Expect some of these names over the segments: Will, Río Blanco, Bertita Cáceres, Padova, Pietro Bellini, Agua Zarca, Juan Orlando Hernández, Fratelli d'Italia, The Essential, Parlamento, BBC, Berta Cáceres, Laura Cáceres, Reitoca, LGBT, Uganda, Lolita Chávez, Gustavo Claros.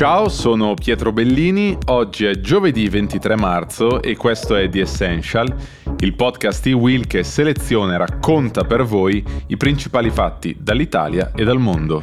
Ciao, sono Pietro Bellini, oggi è giovedì 23 marzo e questo è The Essential, il podcast di Will che seleziona e racconta per voi i principali fatti dall'Italia e dal mondo.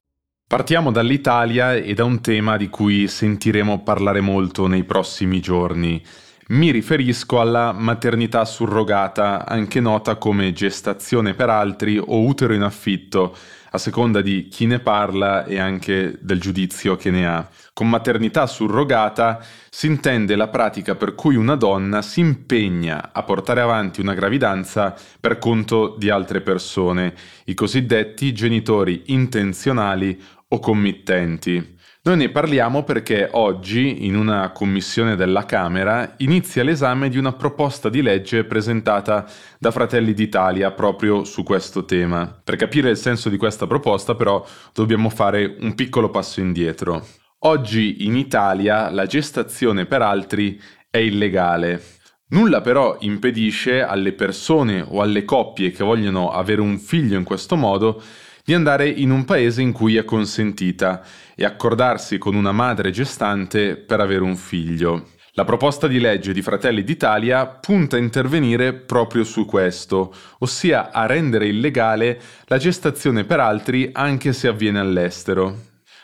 Partiamo dall'Italia e da un tema di cui sentiremo parlare molto nei prossimi giorni. Mi riferisco alla maternità surrogata, anche nota come gestazione per altri o utero in affitto, a seconda di chi ne parla e anche del giudizio che ne ha. Con maternità surrogata si intende la pratica per cui una donna si impegna a portare avanti una gravidanza per conto di altre persone, i cosiddetti genitori intenzionali o committenti. Noi ne parliamo perché oggi, in una commissione della Camera, inizia l'esame di una proposta di legge presentata da Fratelli d'Italia proprio su questo tema. Per capire il senso di questa proposta, però, dobbiamo fare un piccolo passo indietro. Oggi in Italia la gestazione per altri è illegale. Nulla però impedisce alle persone o alle coppie che vogliono avere un figlio in questo modo di andare in un paese in cui è consentita e accordarsi con una madre gestante per avere un figlio. La proposta di legge di Fratelli d'Italia punta a intervenire proprio su questo, ossia a rendere illegale la gestazione per altri anche se avviene all'estero.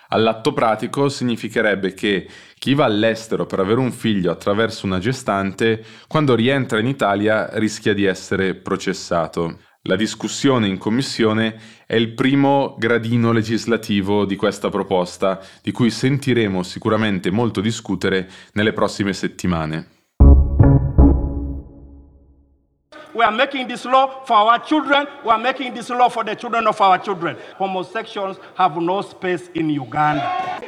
All'atto pratico significherebbe che chi va all'estero per avere un figlio attraverso una gestante, quando rientra in Italia rischia di essere processato. La discussione in commissione è il primo gradino legislativo di questa proposta, di cui sentiremo sicuramente molto discutere nelle prossime settimane. We are making this law for our children. We are making this law for the children of our children. Homosexuals have no space in Uganda.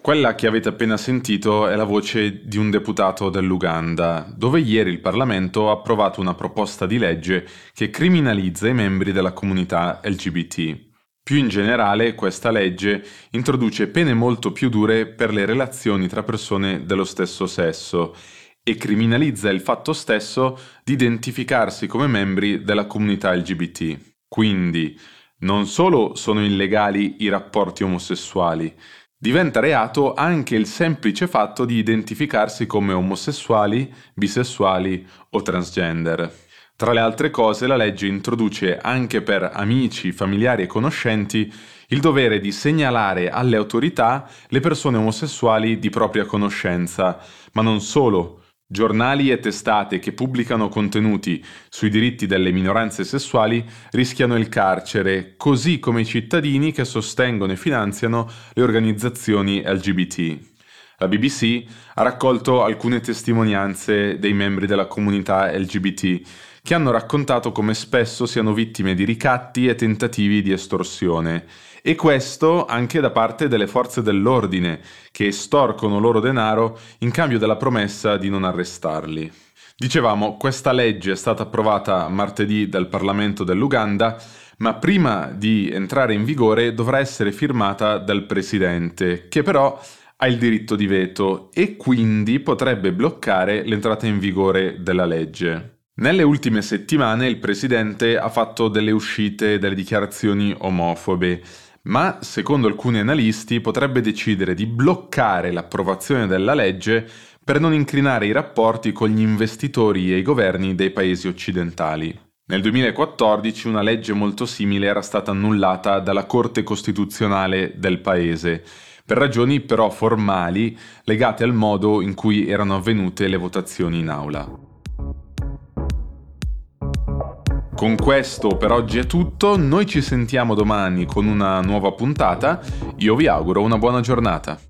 Quella che avete appena sentito è la voce di un deputato dell'Uganda, dove ieri il Parlamento ha approvato una proposta di legge che criminalizza i membri della comunità LGBT. Più in generale, questa legge introduce pene molto più dure per le relazioni tra persone dello stesso sesso e criminalizza il fatto stesso di identificarsi come membri della comunità LGBT. Quindi, non solo sono illegali i rapporti omosessuali, diventa reato anche il semplice fatto di identificarsi come omosessuali, bisessuali o transgender. Tra le altre cose, la legge introduce anche per amici, familiari e conoscenti il dovere di segnalare alle autorità le persone omosessuali di propria conoscenza, ma non solo. Giornali e testate che pubblicano contenuti sui diritti delle minoranze sessuali rischiano il carcere, così come i cittadini che sostengono e finanziano le organizzazioni LGBT. La BBC ha raccolto alcune testimonianze dei membri della comunità LGBT che hanno raccontato come spesso siano vittime di ricatti e tentativi di estorsione. E questo anche da parte delle forze dell'ordine, che estorcono loro denaro in cambio della promessa di non arrestarli. Dicevamo, questa legge è stata approvata martedì dal Parlamento dell'Uganda, ma prima di entrare in vigore dovrà essere firmata dal Presidente, che però ha il diritto di veto e quindi potrebbe bloccare l'entrata in vigore della legge. Nelle ultime settimane il Presidente ha fatto delle uscite e delle dichiarazioni omofobe, ma, secondo alcuni analisti, potrebbe decidere di bloccare l'approvazione della legge per non incrinare i rapporti con gli investitori e i governi dei paesi occidentali. Nel 2014 una legge molto simile era stata annullata dalla Corte Costituzionale del paese, per ragioni però formali legate al modo in cui erano avvenute le votazioni in aula. Con questo per oggi è tutto, noi ci sentiamo domani con una nuova puntata, io vi auguro una buona giornata.